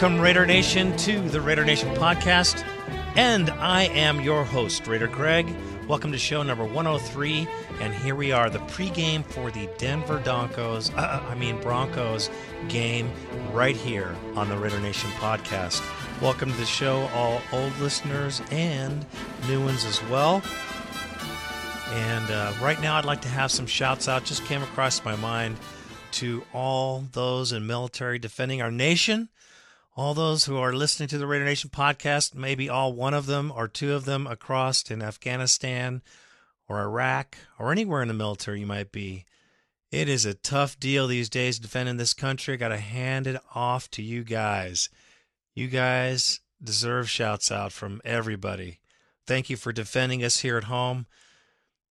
Welcome, Raider Nation, to the Raider Nation podcast, and I am your host, Raider Greg. Welcome to show number 103, and here we are, the pregame for the Denver Broncos game right here on the Raider Nation podcast. Welcome to the show, all old listeners and new ones as well. And right now I'd like to have some shouts out, just came across my mind, to all those in military defending our nation. All those who are listening to the Raider Nation podcast, maybe all one of them or two of them across in Afghanistan or Iraq or anywhere in the military you might be. It is a tough deal these days defending this country. Got to hand it off to you guys. You guys deserve shouts out from everybody. Thank you for defending us here at home.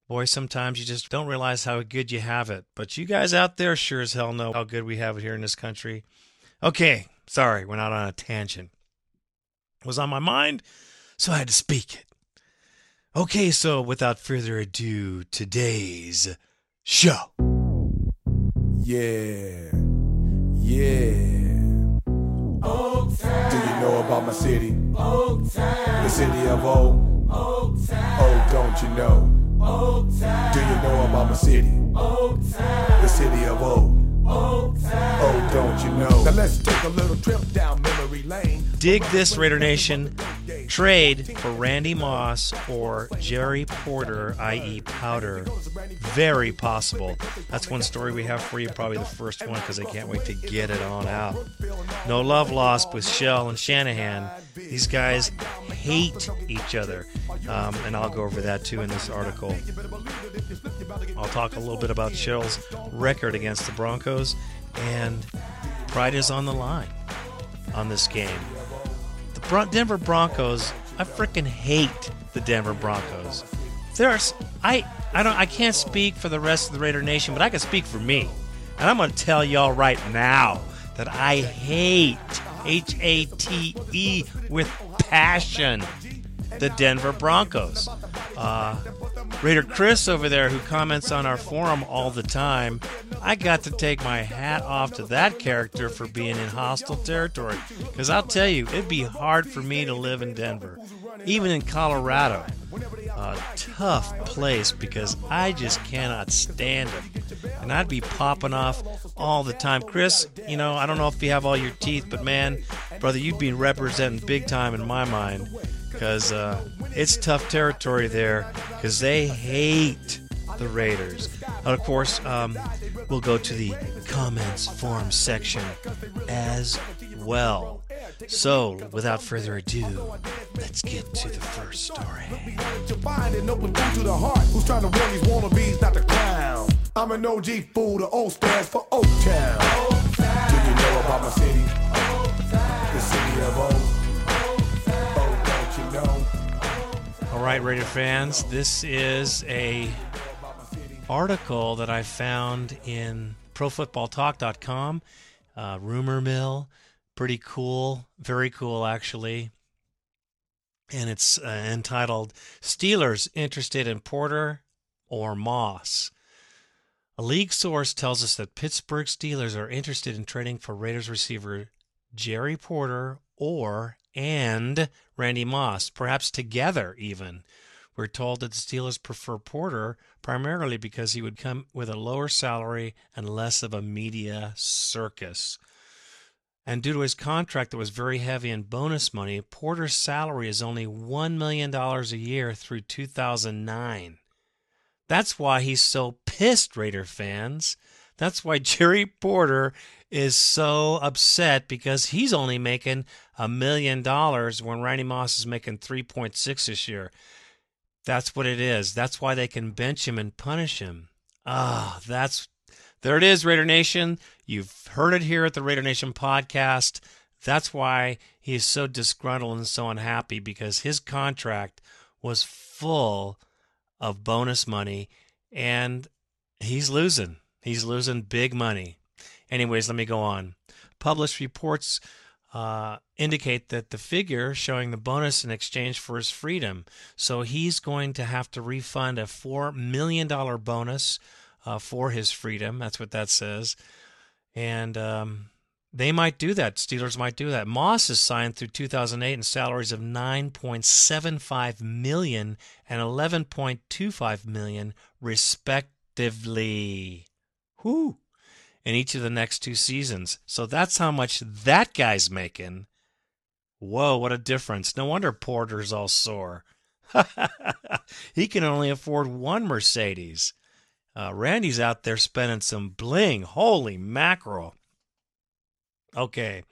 Boy, sometimes you just don't realize how good you have it. But you guys out there sure as hell know how good we have it here in this country. Okay. Sorry, went out on a tangent. It was on my mind, so I had to speak it. Okay, so without further ado, today's show. Oaktown. Do you know about my city? Oaktown. The city of Oak. Oaktown. Oh, don't you know? Oaktown. Do you know about my city? Oaktown. The city of Oak. Oh, don't you know? Now let's take a little trip down memory lane. Dig this, Raider Nation. Trade for Randy Moss or Jerry Porter, i.e. Powder. Very possible. That's one story we have for you, probably the first one, because I can't wait to get it on out. No love lost with Shell and Shanahan. These guys hate each other. And I'll go over that, too, in this article. I'll talk a little bit about Shell's record against the Broncos, and pride is on the line on this game. The Denver Broncos, I freaking hate the Denver Broncos. I can't speak for the rest of the Raider Nation, but I can speak for me. And I'm going to tell y'all right now that I hate, H-A-T-E, with passion, the Denver Broncos. Raider Chris over there, who comments on our forum all the time, I got to take my hat off to that character for being in hostile territory, because I'll tell you, it'd be hard for me to live in Denver, even in Colorado. A tough place, because I just cannot stand it, and I'd be popping off all the time. Chris, you know, I don't know if you have all your teeth, but man, brother, you'd be representing big time in my mind, because it's tough territory there, because they hate the Raiders. And of course, we'll go to the comments forum section as well. So, without further ado, let's get to the first story. I'm an OG fool, the O stands for Oaktown. Do you know about my city? The city of O. All right, Raider fans, this is a article that I found in profootballtalk.com, rumor mill, pretty cool, very cool actually, and it's entitled, Steelers Interested in Porter or Moss. A league source tells us that Pittsburgh Steelers are interested in trading for Raiders receiver Jerry Porter and Randy Moss, perhaps together even. We're told that the Steelers prefer Porter primarily because he would come with a lower salary and less of a media circus. And due to his contract that was very heavy in bonus money, Porter's salary is only $1 million a year through 2009. That's why he's so pissed, Raider fans. That's why Jerry Porter is so upset, because he's only making $1 million when Randy Moss is making 3.6 this year. That's what it is. That's why they can bench him and punish him. There it is, Raider Nation. You've heard it here at the Raider Nation podcast. That's why he is so disgruntled and so unhappy, because his contract was full of bonus money and he's losing. He's losing big money. Anyways, let me go on. Published reports indicate that the figure showing the bonus in exchange for his freedom. So he's going to have to refund a $4 million bonus for his freedom. That's what that says. And They might do that. Steelers might do that. Moss is signed through 2008 in salaries of $9.75 million and $11.25 million, respectively. Whoo! In each of the next two seasons. So that's how much that guy's making. Whoa, what a difference. No wonder Porter's all sore. He can only afford one Mercedes. Randy's out there spending some bling. Holy mackerel. Okay,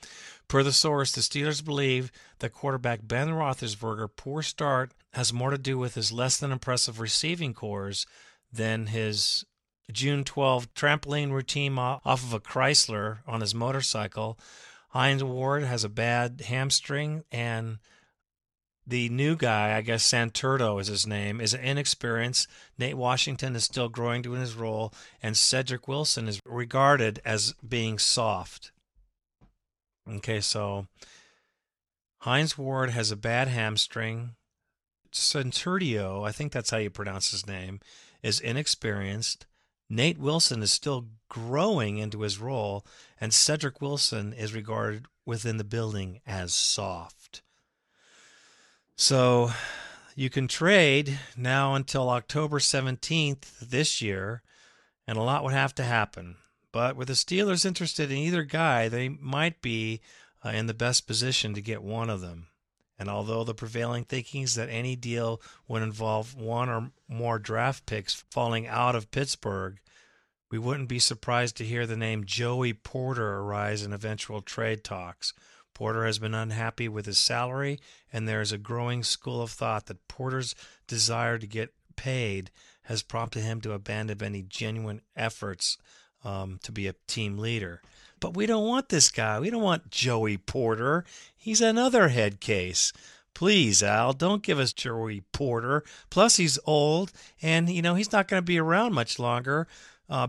per the source, the Steelers believe that quarterback Ben Roethlisberger's poor start has more to do with his less-than-impressive receiving corps than his June 12 trampoline routine off of a Chrysler on his motorcycle. Hines Ward has a bad hamstring, and the new guy, I guess Santurdo is his name, is inexperienced. Nate Washington is still growing to his role, and Cedric Wilson is regarded as being soft. Okay, so Hines Ward has a bad hamstring. Santurdio, I think that's how you pronounce his name, is inexperienced. Nate Wilson is still growing into his role, and Cedric Wilson is regarded within the building as soft. So you can trade now until October 17th this year, and a lot would have to happen. But with the Steelers interested in either guy, they might be in the best position to get one of them. And although the prevailing thinking is that any deal would involve one or more draft picks falling out of Pittsburgh, we wouldn't be surprised to hear the name Joey Porter arise in eventual trade talks. Porter has been unhappy with his salary, and there is a growing school of thought that Porter's desire to get paid has prompted him to abandon any genuine efforts to be a team leader. But we don't want this guy. We don't want Joey Porter. He's another head case. Please, Al, don't give us Joey Porter. Plus, he's old, and, you know, he's not going to be around much longer.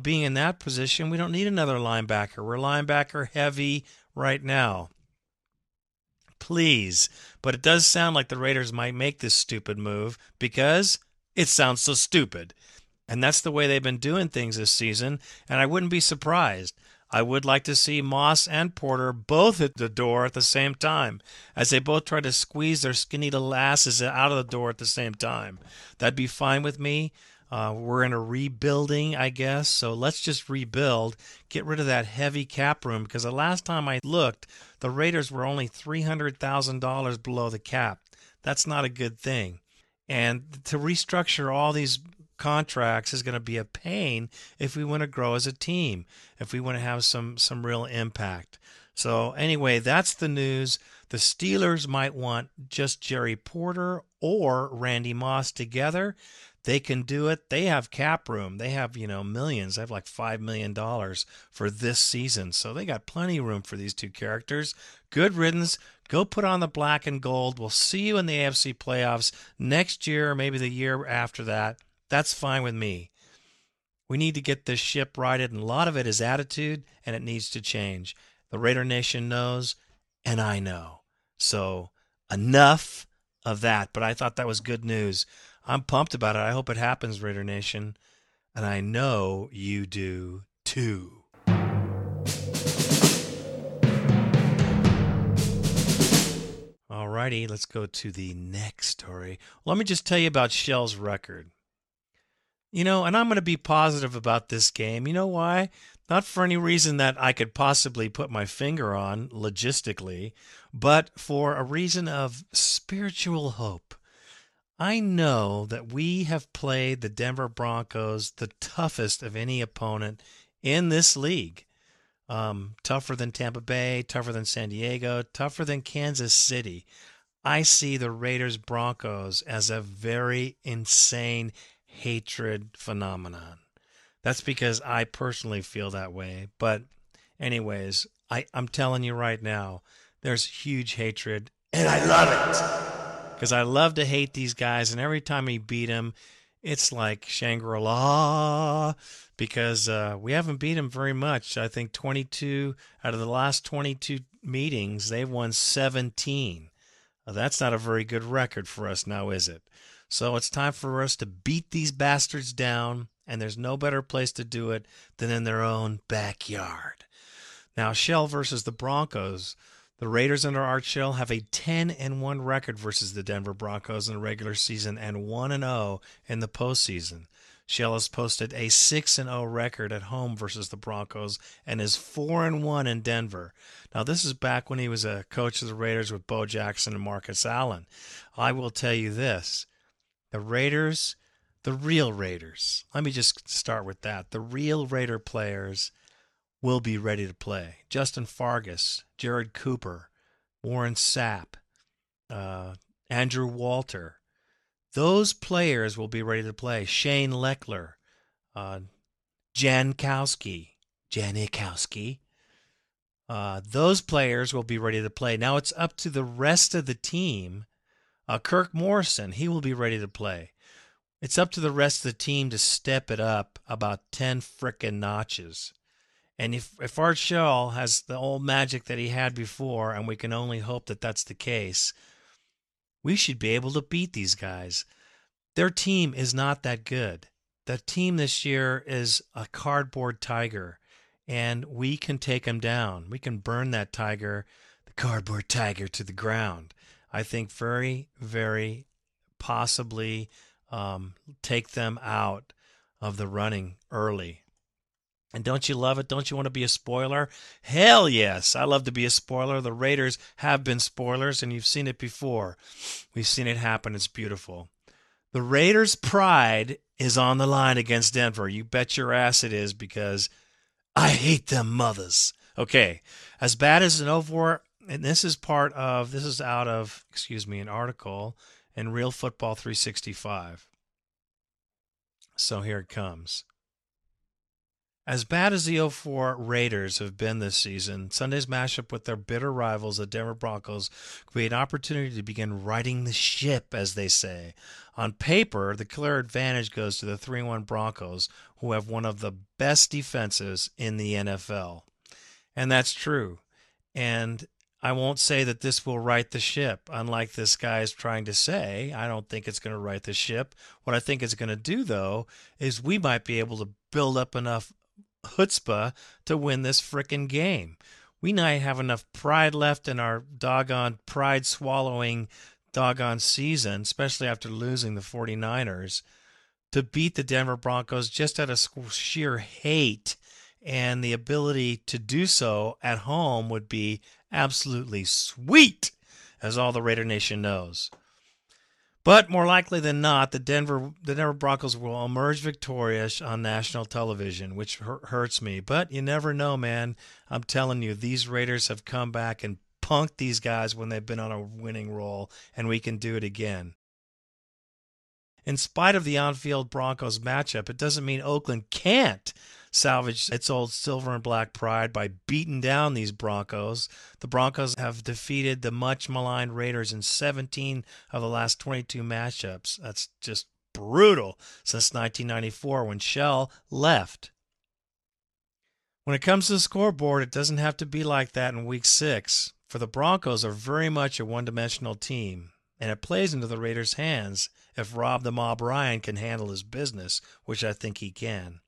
Being in that position, we don't need another linebacker. We're linebacker heavy right now. Please. But it does sound like the Raiders might make this stupid move because it sounds so stupid. And that's the way they've been doing things this season, and I wouldn't be surprised. I would like to see Moss and Porter both at the door at the same time, as they both try to squeeze their skinny little asses out of the door at the same time. That'd be fine with me. We're in a rebuilding, I guess, so let's just rebuild, get rid of that heavy cap room, because the last time I looked, the Raiders were only $300,000 below the cap. That's not a good thing. And to restructure all these contracts is going to be a pain if we want to grow as a team, if we want to have some real impact. So anyway, that's the news. The Steelers might want just Jerry Porter or Randy Moss together. They can do it. They have cap room. They have, you know, millions. They have like $5 million for this season. So they got plenty of room for these two characters. Good riddance. Go put on the black and gold. We'll see you in the AFC playoffs next year, maybe the year after that. That's fine with me. We need to get this ship righted, and a lot of it is attitude, and it needs to change. The Raider Nation knows, and I know. So enough of that, but I thought that was good news. I'm pumped about it. I hope it happens, Raider Nation, and I know you do too. All righty, let's go to the next story. Let me just tell you about Shell's record. You know, and I'm going to be positive about this game. You know why? Not for any reason that I could possibly put my finger on logistically, but for a reason of spiritual hope. I know that we have played the Denver Broncos the toughest of any opponent in this league. Tougher than Tampa Bay, tougher than San Diego, tougher than Kansas City. I see the Raiders Broncos as a very insane hatred phenomenon. That's because I personally feel that way. But anyways, I'm telling you right now, there's huge hatred, and I love it because I love to hate these guys. And every time we beat them, it's like Shangri-La, because we haven't beat them very much. I think 22 out of the last 22 meetings, they've won 17. That's not a very good record for us now, is it? So it's time for us to beat these bastards down, and there's no better place to do it than in their own backyard. Now, Shell versus the Broncos. The Raiders under Art Shell have a 10-1 record versus the Denver Broncos in the regular season and 1-0 in the postseason. Shell has posted a 6-0 record at home versus the Broncos and is 4-1 in Denver. Now, this is back when he was a coach of the Raiders with Bo Jackson and Marcus Allen. I will tell you this. The Raiders, the real Raiders, let me just start with that. The real Raider players will be ready to play. Justin Fargas, Jared Cooper, Warren Sapp, Andrew Walter. Those players will be ready to play. Shane Leckler, Janikowski. Those players will be ready to play. Now it's up to the rest of the team. Kirk Morrison, he will be ready to play. It's up to the rest of the team to step it up about 10 frickin' notches. And if Art Shell has the old magic that he had before, and we can only hope that that's the case, we should be able to beat these guys. Their team is not that good. The team this year is a cardboard tiger, and we can take them down. We can burn that tiger, the cardboard tiger, to the ground. I think very, very possibly take them out of the running early. And don't you love it? Don't you want to be a spoiler? Hell yes, I love to be a spoiler. The Raiders have been spoilers, and you've seen it before. We've seen it happen. It's beautiful. The Raiders' pride is on the line against Denver. You bet your ass it is, because I hate them mothers. Okay, as bad as an overall, and this is out of an article in Real Football 365. So here it comes. As bad as the 0-4 Raiders have been this season, Sunday's mashup with their bitter rivals, the Denver Broncos, could be an opportunity to begin righting the ship, as they say. On paper, the clear advantage goes to the 3-1 Broncos, who have one of the best defenses in the NFL. And that's true. And I won't say that this will right the ship, unlike this guy is trying to say. I don't think it's going to right the ship. What I think it's going to do, though, is we might be able to build up enough chutzpah to win this frickin' game. We now have enough pride left in our doggone pride-swallowing doggone season, especially after losing the 49ers, to beat the Denver Broncos just out of sheer hate, and the ability to do so at home would be absolutely sweet, as all the Raider Nation knows. But more likely than not, the Denver Broncos will emerge victorious on national television, which hurts me. But you never know, man. I'm telling you, these Raiders have come back and punked these guys when they've been on a winning roll, and we can do it again. In spite of the on-field Broncos matchup, it doesn't mean Oakland can't salvage its old silver and black pride by beating down these Broncos. The Broncos have defeated the much-maligned Raiders in 17 of the last 22 matchups. That's just brutal, since 1994 when Shell left. When it comes to the scoreboard, it doesn't have to be like that in Week 6, for the Broncos are very much a one-dimensional team. And it plays into the Raiders' hands if Rob the Mob Ryan can handle his business, which I think he can.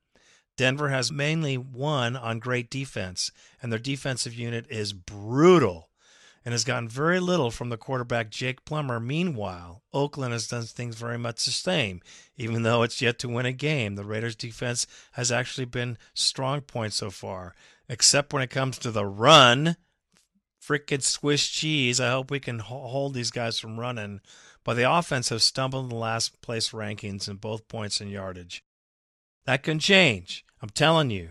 Denver has mainly won on great defense, and their defensive unit is brutal and has gotten very little from the quarterback Jake Plummer. Meanwhile, Oakland has done things very much the same, even though it's yet to win a game. The Raiders' defense has actually been strong points so far, except when it comes to the run. Frickin' Swiss cheese. I hope we can hold these guys from running. But the offense have stumbled in the last place rankings in both points and yardage. That can change. I'm telling you.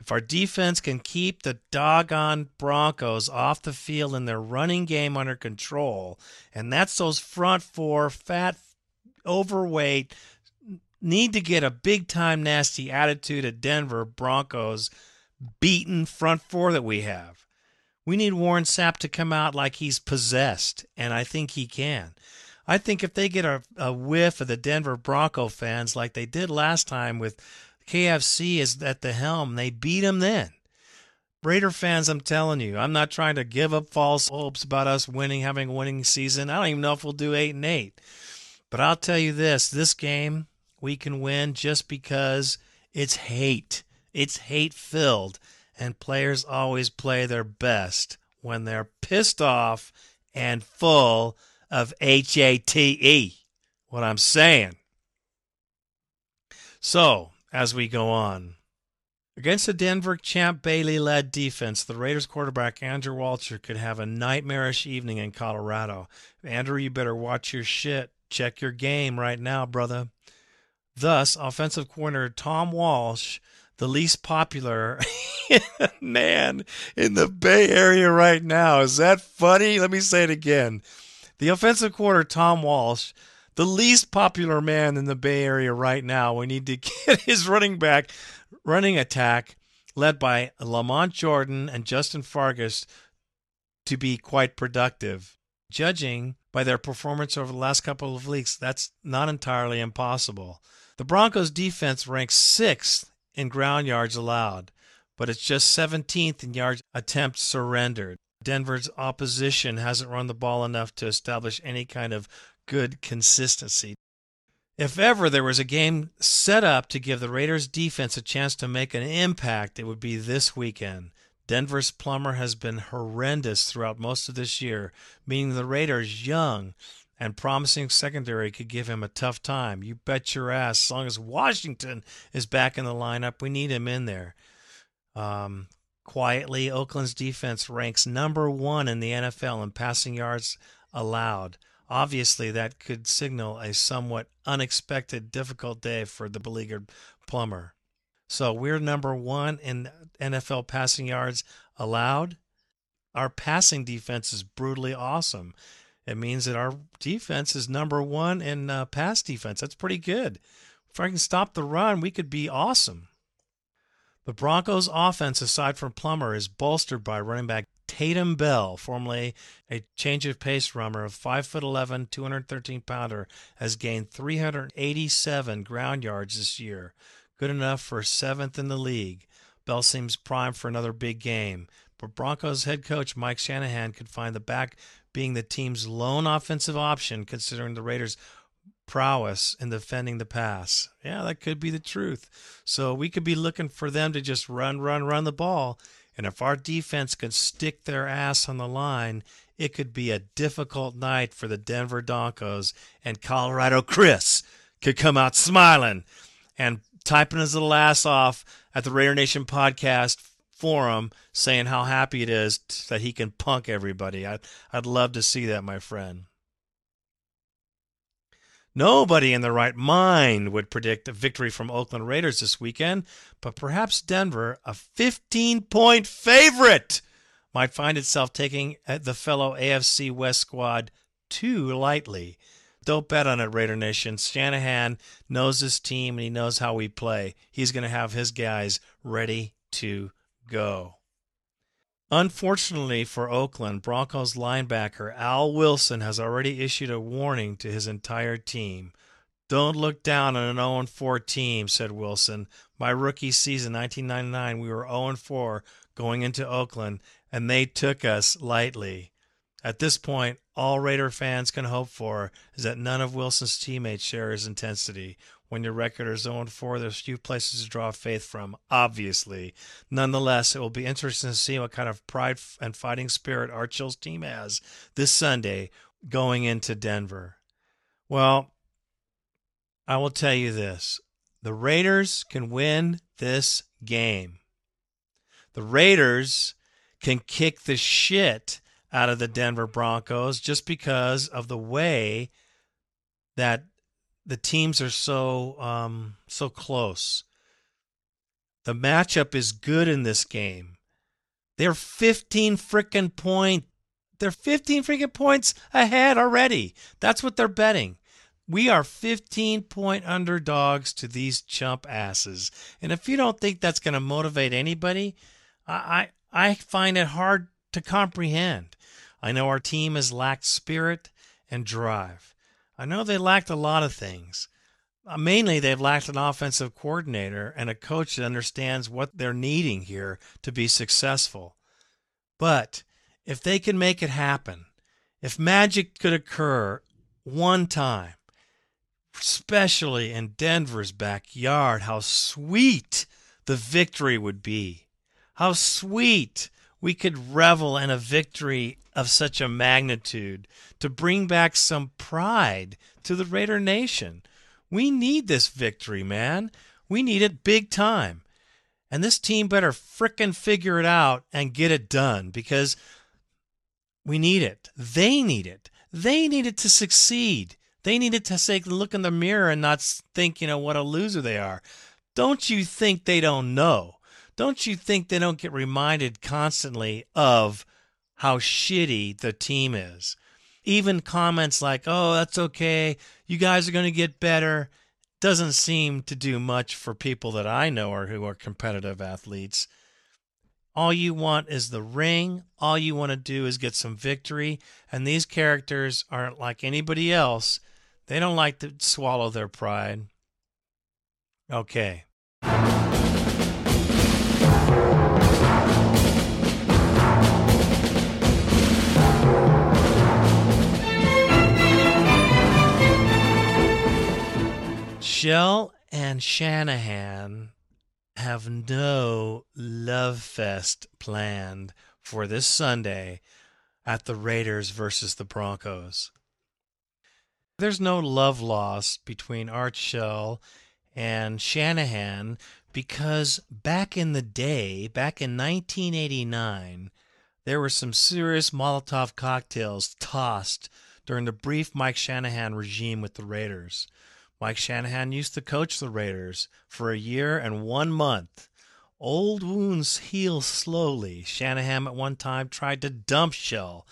If our defense can keep the doggone Broncos off the field and their running game under control, and that's those front four, fat, overweight, need to get a big-time nasty attitude at Denver Broncos beaten front four that we have. We need Warren Sapp to come out like he's possessed, and I think he can. I think if they get a whiff of the Denver Bronco fans like they did last time with KFC is at the helm, they beat them then. Raider fans, I'm telling you, I'm not trying to give up false hopes about us winning, having a winning season. I don't even know if we'll do 8-8. But I'll tell you this game we can win just because it's hate. It's hate-filled. and players always play their best when they're pissed off and full of H-A-T-E, what I'm saying. So, as we go on, against the Denver Champ Bailey-led defense, the Raiders quarterback Andrew Walter could have a nightmarish evening in Colorado. Andrew, you better watch your shit. Check your game right now, brother. Thus, offensive coordinator Tom Walsh, the least popular man in the Bay Area right now. Is that funny? Let me say it again. The offensive coordinator Tom Walsh, the least popular man in the Bay Area right now. We need to get his running attack led by Lamont Jordan and Justin Fargas to be quite productive. Judging by their performance over the last couple of weeks, that's not entirely impossible. The Broncos defense ranks 6th in ground yards allowed, but it's just 17th in yards attempts surrendered. Denver's opposition hasn't run the ball enough to establish any kind of good consistency. If ever there was a game set up to give the Raiders defense a chance to make an impact, it would be this weekend. Denver's plumber has been horrendous throughout most of this year, meaning the Raiders' young and promising secondary could give him a tough time. You bet your ass, as long as Washington is back in the lineup, we need him in there. Quietly, Oakland's defense ranks number 1 in the NFL in passing yards allowed. Obviously, that could signal a somewhat unexpected, difficult day for the beleaguered plumber. So we're number 1 in NFL passing yards allowed. Our passing defense is brutally awesome. It means that our defense is number 1 in pass defense. That's pretty good. If I can stop the run, we could be awesome. The Broncos' offense, aside from Plummer, is bolstered by running back Tatum Bell, formerly a change of pace runner of 5'11", 213-pounder, has gained 387 ground yards this year. Good enough for 7th in the league. Bell seems primed for another big game. But Broncos head coach Mike Shanahan could find the back being the team's lone offensive option, considering the Raiders' prowess in defending the pass. Yeah, that could be the truth. So we could be looking for them to just run the ball. And if our defense could stick their ass on the line, it could be a difficult night for the Denver Broncos, and Colorado Chris could come out smiling and typing his little ass off at the Raider Nation podcast forum saying how happy it is that he can punk everybody. I'd love to see that, my friend. Nobody in their right mind would predict a victory from Oakland Raiders this weekend, but perhaps Denver, a 15-point favorite, might find itself taking the fellow AFC West squad too lightly. Don't bet on it, Raider Nation. Shanahan knows his team, and he knows how we play. He's going to have his guys ready to go. Unfortunately for Oakland, Broncos linebacker Al Wilson has already issued a warning to his entire team. Don't look down on an 0-4 team, said Wilson. My rookie season, 1999, we were 0-4 going into Oakland, and they took us lightly. At this point, all Raider fans can hope for is that none of Wilson's teammates share his intensity. When your record is 0-4, there's few places to draw faith from, obviously. Nonetheless, it will be interesting to see what kind of pride and fighting spirit Art Shell's team has this Sunday going into Denver. Well, I will tell you this. The Raiders can win this game. The Raiders can kick the shit out of the Denver Broncos just because of the way that the teams are so close. The matchup is good in this game. They're 15 freaking points ahead already. That's what they're betting. We are 15-point underdogs to these chump asses. And if you don't think that's going to motivate anybody, I find it hard to comprehend. I know our team has lacked spirit and drive. I know they lacked a lot of things. Mainly, they've lacked an offensive coordinator and a coach that understands what they're needing here to be successful. But if they can make it happen, if magic could occur one time, especially in Denver's backyard, how sweet the victory would be. How sweet we could revel in a victory of such a magnitude to bring back some pride to the Raider Nation. We need this victory, man. We need it big time. And this team better frickin' figure it out and get it done, because we need it. They need it. They need it to succeed. They need it to say, look in the mirror and not think, you know, what a loser they are. Don't you think they don't know? Don't you think they don't get reminded constantly of how shitty the team is? Even comments like, oh, that's okay, you guys are going to get better, doesn't seem to do much for people that I know or who are competitive athletes. All you want is the ring. All you want to do is get some victory. And these characters aren't like anybody else. They don't like to swallow their pride. Okay. Shell and Shanahan have no love fest planned for this Sunday at the Raiders versus the Broncos. There's no love lost between Art Shell and Shanahan, because back in the day, back in 1989, there were some serious Molotov cocktails tossed during the brief Mike Shanahan regime with the Raiders. Mike Shanahan used to coach the Raiders for a year and 1 month. Old wounds heal slowly. Shanahan at one time tried to dump Shell,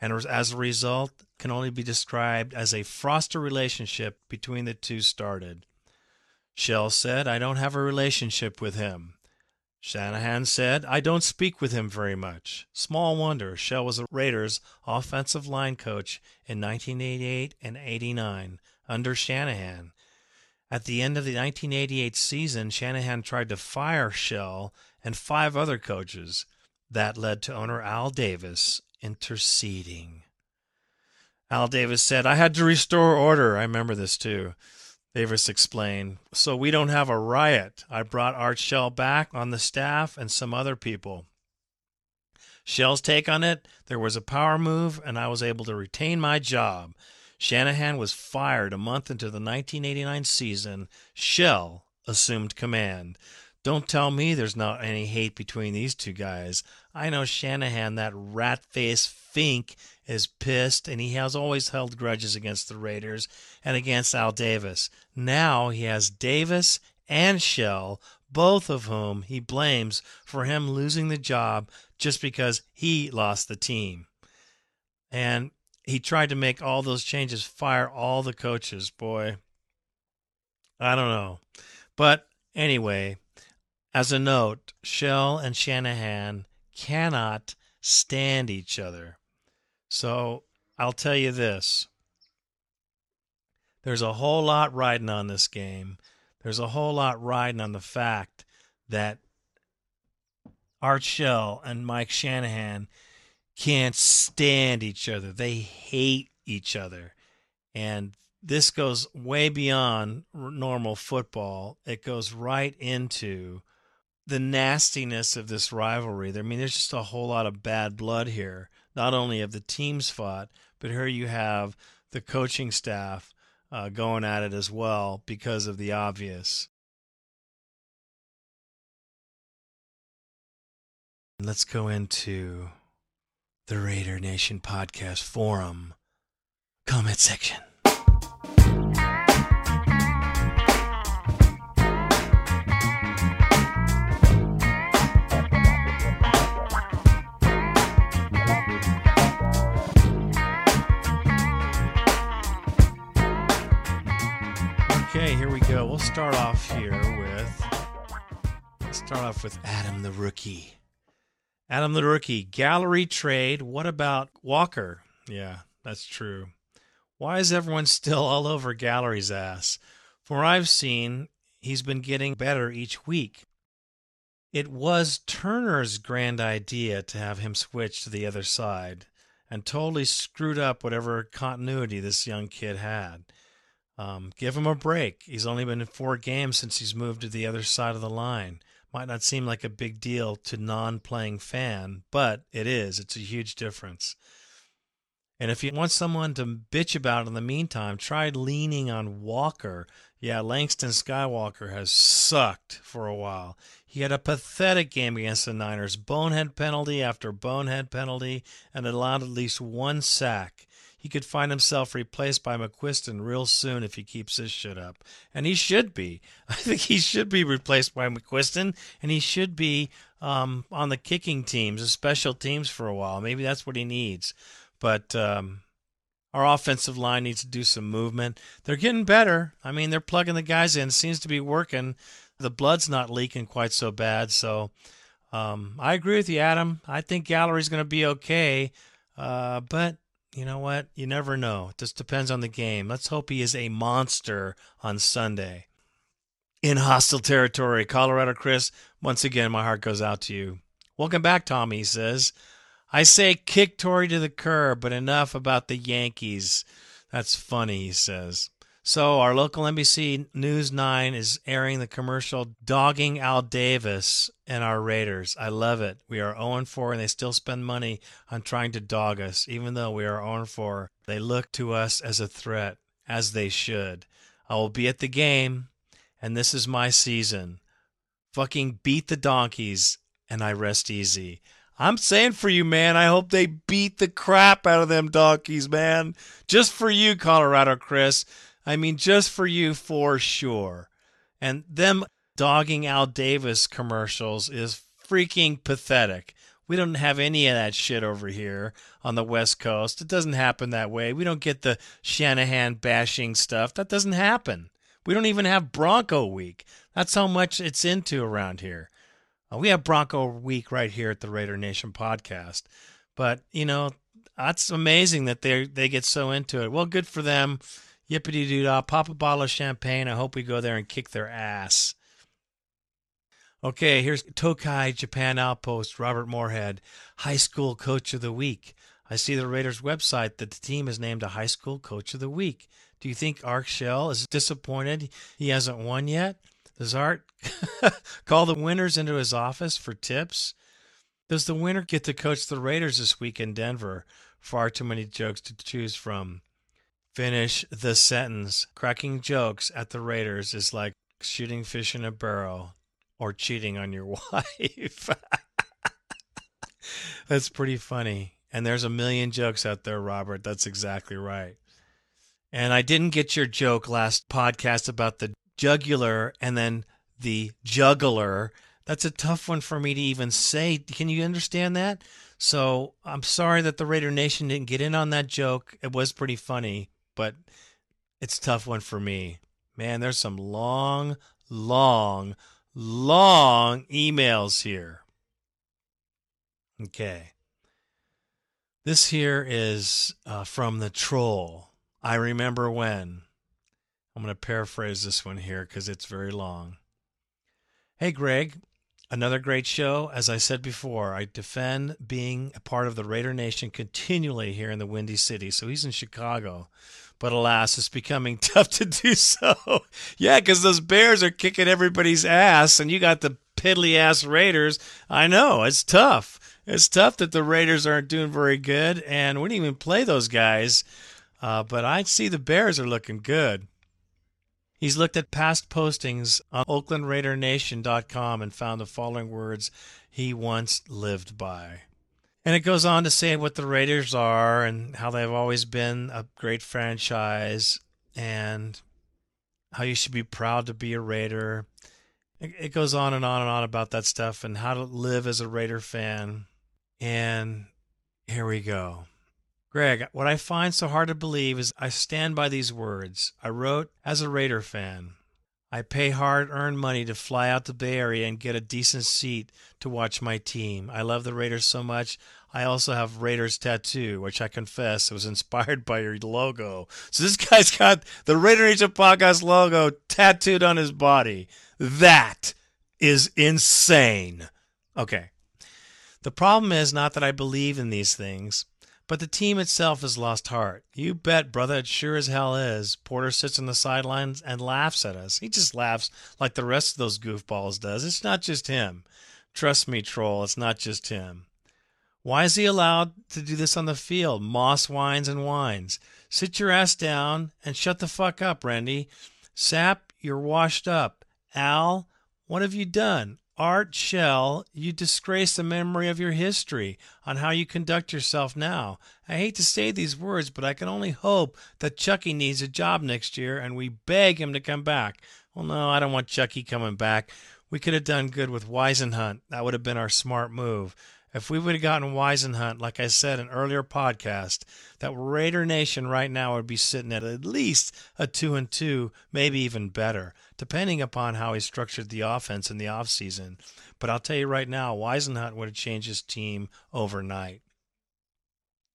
and as a result, can only be described as a frosty relationship between the two started. Shell said, I don't have a relationship with him. Shanahan said, I don't speak with him very much. Small wonder Shell was the Raiders' offensive line coach in 1988 and 89. Under Shanahan. At the end of the 1988 season, Shanahan tried to fire Shell and 5 other coaches. That led to owner Al Davis interceding. Al Davis said, I had to restore order. I remember this too. Davis explained, so we don't have a riot. I brought Art Shell back on the staff and some other people. Shell's take on it, there was a power move and I was able to retain my job. Shanahan was fired a month into the 1989 season. Shell assumed command. Don't tell me there's not any hate between these two guys. I know Shanahan, that rat-faced fink, is pissed, and he has always held grudges against the Raiders and against Al Davis. Now he has Davis and Shell, both of whom he blames for him losing the job just because he lost the team. And he tried to make all those changes, fire all the coaches. Boy, I don't know. But anyway, as a note, Shell and Shanahan cannot stand each other. So I'll tell you this. There's a whole lot riding on this game. There's a whole lot riding on the fact that Art Shell and Mike Shanahan can't stand each other. They hate each other. And this goes way beyond normal football. It goes right into the nastiness of this rivalry. I mean, there's just a whole lot of bad blood here, not only of the teams fought, but here you have the coaching staff going at it as well because of the obvious. And let's go into the Raider Nation Podcast Forum comment section. Okay, here we go. We'll start off here with Adam the Rookie. Adam the Rookie, gallery trade. What about Walker? Yeah, that's true. Why is everyone still all over Gallery's ass? For I've seen, he's been getting better each week. It was Turner's grand idea to have him switch to the other side and totally screwed up whatever continuity this young kid had. Give him a break. He's only been in 4 games since he's moved to the other side of the line. might not seem like a big deal to non-playing fan, but it is. It's a huge difference. And if you want someone to bitch about in the meantime, try leaning on Walker. Yeah, Langston Skywalker has sucked for a while. He had a pathetic game against the Niners. Bonehead penalty after bonehead penalty and allowed at least one sack. He could find himself replaced by McQuiston real soon if he keeps this shit up. And he should be. I think he should be replaced by McQuiston, and he should be on the kicking teams, the special teams for a while. Maybe that's what he needs. But our offensive line needs to do some movement. They're getting better. I mean, they're plugging the guys in. Seems to be working. The blood's not leaking quite so bad. So I agree with you, Adam. I think Gallery's going to be okay. But you know what? You never know. It just depends on the game. Let's hope he is a monster on Sunday. In hostile territory, Colorado Chris, once again, my heart goes out to you. Welcome back, Tommy, he says. I say kick Torrey to the curb, but enough about the Yankees. That's funny, he says. So our local NBC News 9 is airing the commercial dogging Al Davis and our Raiders. I love it. We are 0-4, and they still spend money on trying to dog us. Even though we are 0-4, they look to us as a threat, as they should. I will be at the game, and this is my season. Fucking beat the donkeys, and I rest easy. I'm saying for you, man, I hope they beat the crap out of them donkeys, man. Just for you, Colorado Chris. I mean, just for you for sure. And them dogging Al Davis commercials is freaking pathetic. We don't have any of that shit over here on the West Coast. It doesn't happen that way. We don't get the Shanahan bashing stuff. That doesn't happen. We don't even have Bronco Week. That's how much it's into around here. We have Bronco Week right here at the Raider Nation podcast. But, you know, that's amazing that they get so into it. Well, good for them. Yippity-doo-dah. Pop a bottle of champagne. I hope we go there and kick their ass. Okay, here's Tokai Japan Outpost, Robert Moorhead, High School Coach of the Week. I see the Raiders website that the team has named a High School Coach of the Week. Do you think Art Shell is disappointed he hasn't won yet? Does Art call the winners into his office for tips? Does the winner get to coach the Raiders this week in Denver? Far too many jokes to choose from. Finish the sentence. Cracking jokes at the Raiders is like shooting fish in a barrel or cheating on your wife. That's pretty funny. And there's a million jokes out there, Robert. That's exactly right. And I didn't get your joke last podcast about the jugular and then the juggler. That's a tough one for me to even say. Can you understand that? So I'm sorry that the Raider Nation didn't get in on that joke. It was pretty funny, but it's a tough one for me. Man, there's some long emails here. Okay. This here is from the troll. I remember when. I'm going to paraphrase this one here because it's very long. Hey, Greg, another great show. As I said before, I defend being a part of the Raider Nation continually here in the Windy City. So he's in Chicago. But alas, it's becoming tough to do so. Yeah, because those Bears are kicking everybody's ass, and you got the piddly-ass Raiders. I know, it's tough. It's tough that the Raiders aren't doing very good, and we didn't even play those guys. But I see the Bears are looking good. He's looked at past postings on OaklandRaiderNation.com and found the following words he once lived by. And it goes on to say what the Raiders are and how they've always been a great franchise and how you should be proud to be a Raider. It goes on and on and on about that stuff and how to live as a Raider fan. And here we go. Greg, what I find so hard to believe is I stand by these words. I wrote as a Raider fan. I pay hard-earned money to fly out to the Bay Area and get a decent seat to watch my team. I love the Raiders so much. I also have Raiders tattoo, which I confess was inspired by your logo. So this guy's got the Raider Nation Podcast logo tattooed on his body. That is insane. Okay. The problem is not that I believe in these things, But the team itself has lost heart. You bet, brother, it sure as hell is. Porter sits on the sidelines and laughs at us. He just laughs like the rest of those goofballs does. It's not just him. Trust me, troll, it's not just him. Why is he allowed to do this on the field? Moss whines and whines. Sit your ass down and shut the fuck up, Randy. Sap, you're washed up. Al, what have you done? Art Shell, you disgrace the memory of your history on how you conduct yourself now. I hate to say these words, but I can only hope that Chucky needs a job next year and we beg him to come back. Well, no, I don't want Chucky coming back. We could have done good with Wisenhunt. That would have been our smart move. If we would have gotten Wisenhunt, like I said in an earlier podcast, that Raider Nation right now would be sitting at least a 2-2, maybe even better, depending upon how he structured the offense in the offseason. But I'll tell you right now, Wisenhunt would have changed his team overnight.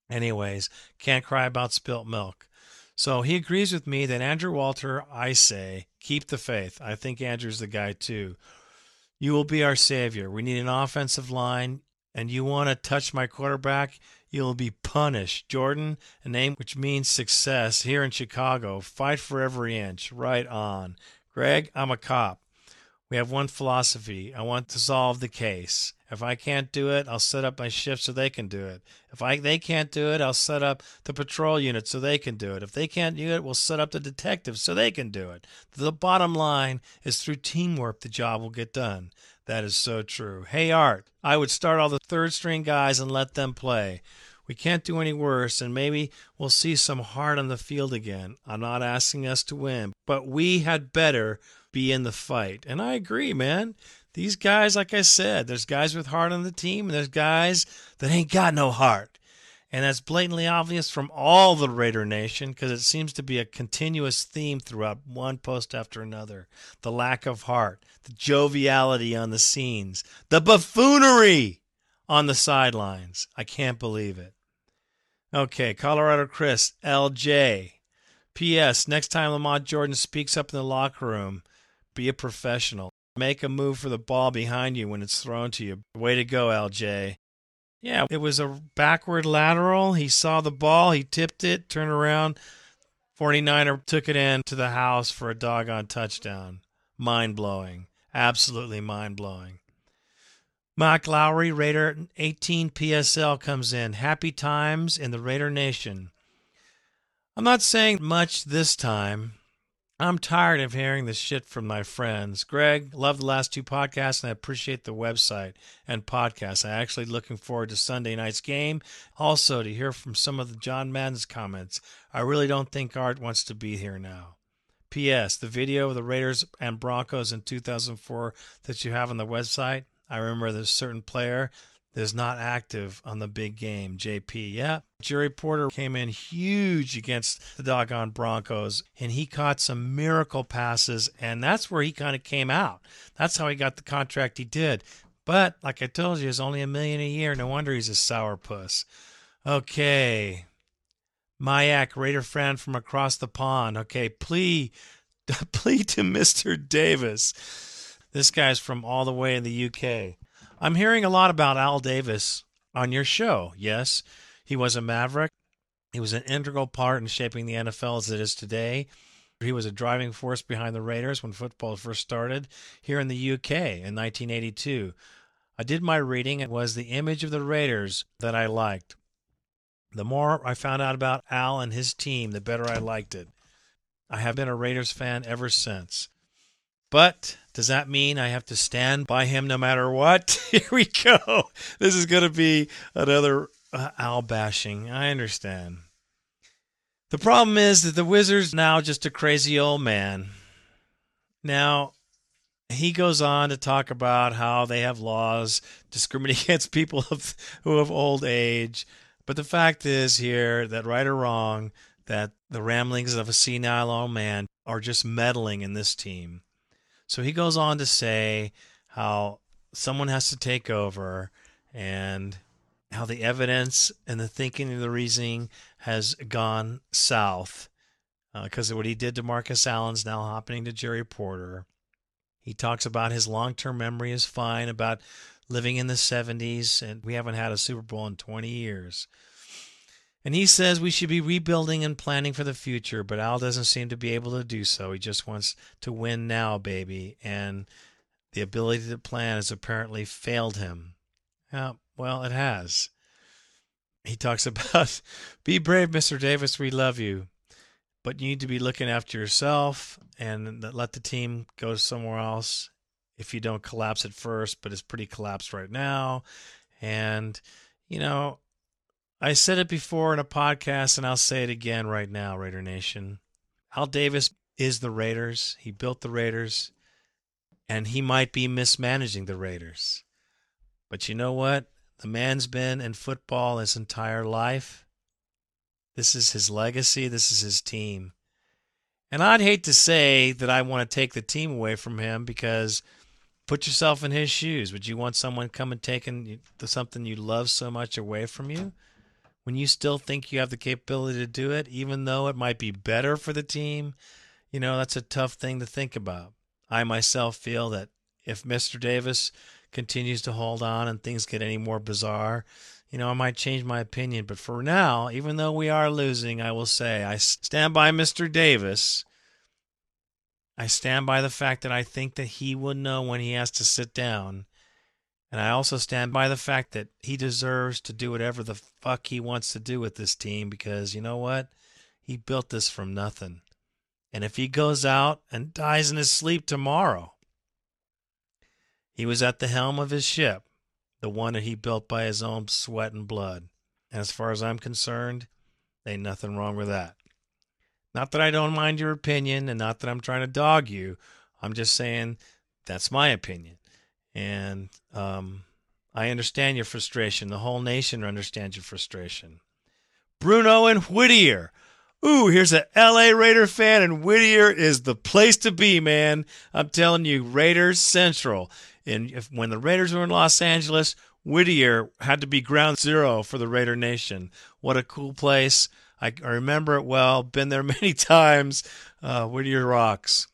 Anyways, can't cry about spilt milk. So he agrees with me that Andrew Walter, I say, keep the faith. I think Andrew's the guy too. You will be our savior. We need an offensive line. And you want to touch my quarterback, you'll be punished. Jordan, a name which means success here in Chicago. Fight for every inch. Right on. Greg, I'm a cop. We have one philosophy. I want to solve the case. If I can't do it, I'll set up my shift so they can do it. If they can't do it, I'll set up the patrol unit so they can do it. If they can't do it, we'll set up the detectives so they can do it. The bottom line is through teamwork the job will get done. That is so true. Hey, Art, I would start all the third-string guys and let them play. We can't do any worse, and maybe we'll see some heart on the field again. I'm not asking us to win, but we had better be in the fight. And I agree, man. These guys, like I said, there's guys with heart on the team, and there's guys that ain't got no heart. And that's blatantly obvious from all the Raider Nation because it seems to be a continuous theme throughout one post after another. The lack of heart, the joviality on the scenes, the buffoonery on the sidelines. I can't believe it. Okay, Colorado Chris, LJ. P.S. Next time Lamont Jordan speaks up in the locker room, be a professional. Make a move for the ball behind you when it's thrown to you. Way to go, LJ. Yeah, it was a backward lateral. He saw the ball. He tipped it, turned around. 49er took it in to the house for a doggone touchdown. Mind-blowing. Absolutely mind-blowing. Mike Lowry, Raider 18 PSL comes in. Happy times in the Raider Nation. I'm not saying much this time. I'm tired of hearing this shit from my friends. Greg, love the last two podcasts, and I appreciate the website and podcast. I'm actually looking forward to Sunday night's game. Also, to hear from some of the John Madden's comments. I really don't think Art wants to be here now. P.S. The video of the Raiders and Broncos in 2004 that you have on the website, I remember there's a certain player that is not active on the big game, JP. Yeah, Jerry Porter came in huge against the doggone Broncos, and he caught some miracle passes, and that's where he kind of came out. That's how he got the contract he did. But, like I told you, it's only $1 million a year. No wonder he's a sourpuss. Okay. Mayak, Raider friend from across the pond. Okay, plea to Mr. Davis. This guy's from all the way in the UK. I'm hearing a lot about Al Davis on your show. Yes, he was a maverick. He was an integral part in shaping the NFL as it is today. He was a driving force behind the Raiders when football first started here in the UK in 1982. I did my reading. It was the image of the Raiders that I liked. The more I found out about Al and his team, the better I liked it. I have been a Raiders fan ever since. But does that mean I have to stand by him no matter what? Here we go. This is going to be another Al bashing. I understand. The problem is that the Wizard's now just a crazy old man. Now, he goes on to talk about how they have laws discriminating against people who have old age. But the fact is here that right or wrong, that the ramblings of a senile old man are just meddling in this team. So he goes on to say how someone has to take over and how the evidence and the thinking and the reasoning has gone south because of what he did to Marcus Allen's now happening to Jerry Porter. He talks about his long-term memory is fine, about living in the 70s, and we haven't had a Super Bowl in 20 years. And he says we should be rebuilding and planning for the future, but Al doesn't seem to be able to do so. He just wants to win now, baby, and the ability to plan has apparently failed him. Yeah, well, it has. He talks about, be brave, Mr. Davis, we love you, but you need to be looking after yourself and let the team go somewhere else if you don't collapse at first, but it's pretty collapsed right now. And, you know, I said it before in a podcast, and I'll say it again right now, Raider Nation. Al Davis is the Raiders. He built the Raiders, and he might be mismanaging the Raiders. But you know what? The man's been in football his entire life. This is his legacy. This is his team. And I'd hate to say that I want to take the team away from him, because put yourself in his shoes. Would you want someone coming taking something you love so much away from you? When you still think you have the capability to do it, even though it might be better for the team, you know, that's a tough thing to think about. I myself feel that if Mr. Davis continues to hold on and things get any more bizarre, you know, I might change my opinion. But for now, even though we are losing, I will say I stand by Mr. Davis. I stand by the fact that I think that he will know when he has to sit down. And I also stand by the fact that he deserves to do whatever the fuck he wants to do with this team, because you know what? He built this from nothing. And if he goes out and dies in his sleep tomorrow, he was at the helm of his ship, the one that he built by his own sweat and blood. And as far as I'm concerned, there ain't nothing wrong with that. Not that I don't mind your opinion, and not that I'm trying to dog you. I'm just saying that's my opinion. And I understand your frustration. The whole nation understands your frustration. Bruno in Whittier. Ooh, here's a LA Raider fan, and Whittier is the place to be, man. I'm telling you, Raiders Central. And when the Raiders were in Los Angeles, Whittier had to be ground zero for the Raider Nation. What a cool place. I remember it well. Been there many times. Whittier rocks.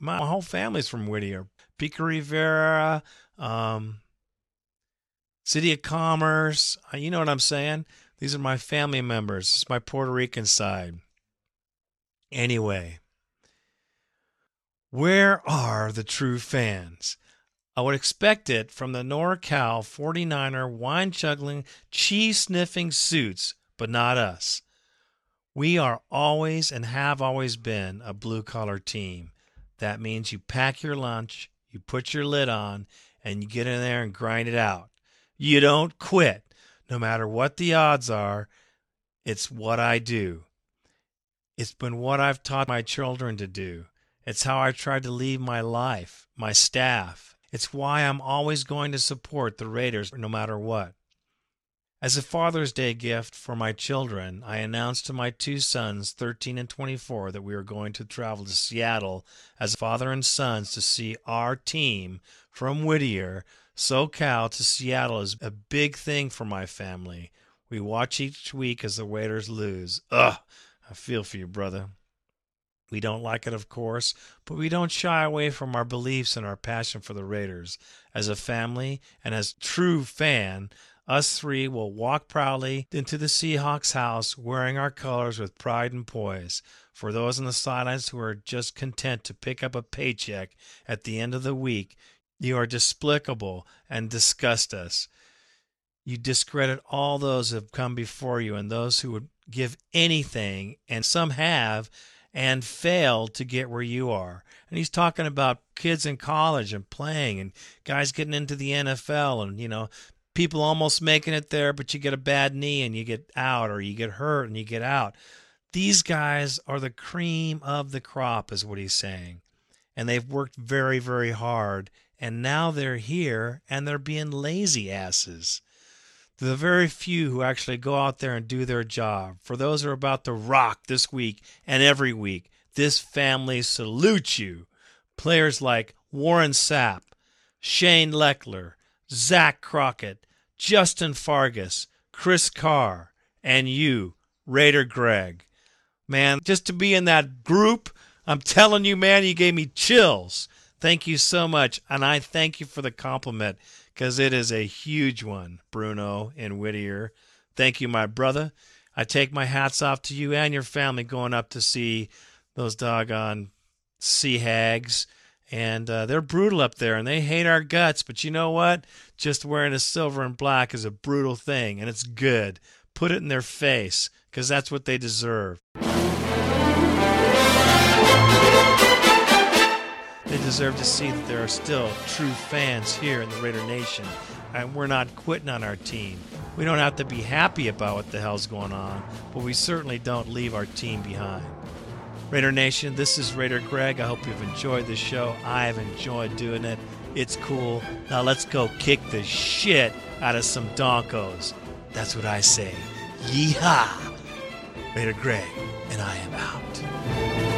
My whole family's from Whittier. Pico Rivera, City of Commerce, you know what I'm saying? These are my family members. It's my Puerto Rican side. Anyway, where are the true fans? I would expect it from the NorCal 49er wine-chuggling, cheese-sniffing suits, but not us. We are always and have always been a blue-collar team. That means you pack your lunch, you put your lid on, and you get in there and grind it out. You don't quit. No matter what the odds are, it's what I do. It's been what I've taught my children to do. It's how I tried to lead my life, my staff. It's why I'm always going to support the Raiders no matter what. As a Father's Day gift for my children, I announced to my two sons, 13 and 24, that we were going to travel to Seattle as father and sons to see our team from Whittier. SoCal to Seattle is a big thing for my family. We watch each week as the Raiders lose. Ugh, I feel for you, brother. We don't like it, of course, but we don't shy away from our beliefs and our passion for the Raiders. As a family and as a true fan, us three will walk proudly into the Seahawks' house wearing our colors with pride and poise. For those on the sidelines who are just content to pick up a paycheck at the end of the week, you are despicable and disgust us. You discredit all those who have come before you and those who would give anything, and some have, and failed to get where you are. And he's talking about kids in college and playing and guys getting into the NFL and, you know, people almost making it there, but you get a bad knee and you get out, or you get hurt and you get out. These guys are the cream of the crop, is what he's saying. And they've worked very, very hard. And now they're here and they're being lazy asses. The very few who actually go out there and do their job. For those who are about to rock this week and every week, this family salutes you. Players like Warren Sapp, Shane Leckler, Zach Crockett, Justin Fargas, Chris Carr, and you, Raider Greg. Man, just to be in that group, I'm telling you, man, you gave me chills. Thank you so much, and I thank you for the compliment, because it is a huge one, Bruno in Whittier. Thank you, my brother. I take my hats off to you and your family going up to see those doggone sea hags. And they're brutal up there, and they hate our guts. But you know what? Just wearing a silver and black is a brutal thing, and it's good. Put it in their face, because that's what they deserve. They deserve to see that there are still true fans here in the Raider Nation, and we're not quitting on our team. We don't have to be happy about what the hell's going on, but we certainly don't leave our team behind. Raider Nation, this is Raider Greg. I hope you've enjoyed the show. I've enjoyed doing it. It's cool. Now let's go kick the shit out of some Broncos. That's what I say. Yeehaw! Raider Greg, and I am out.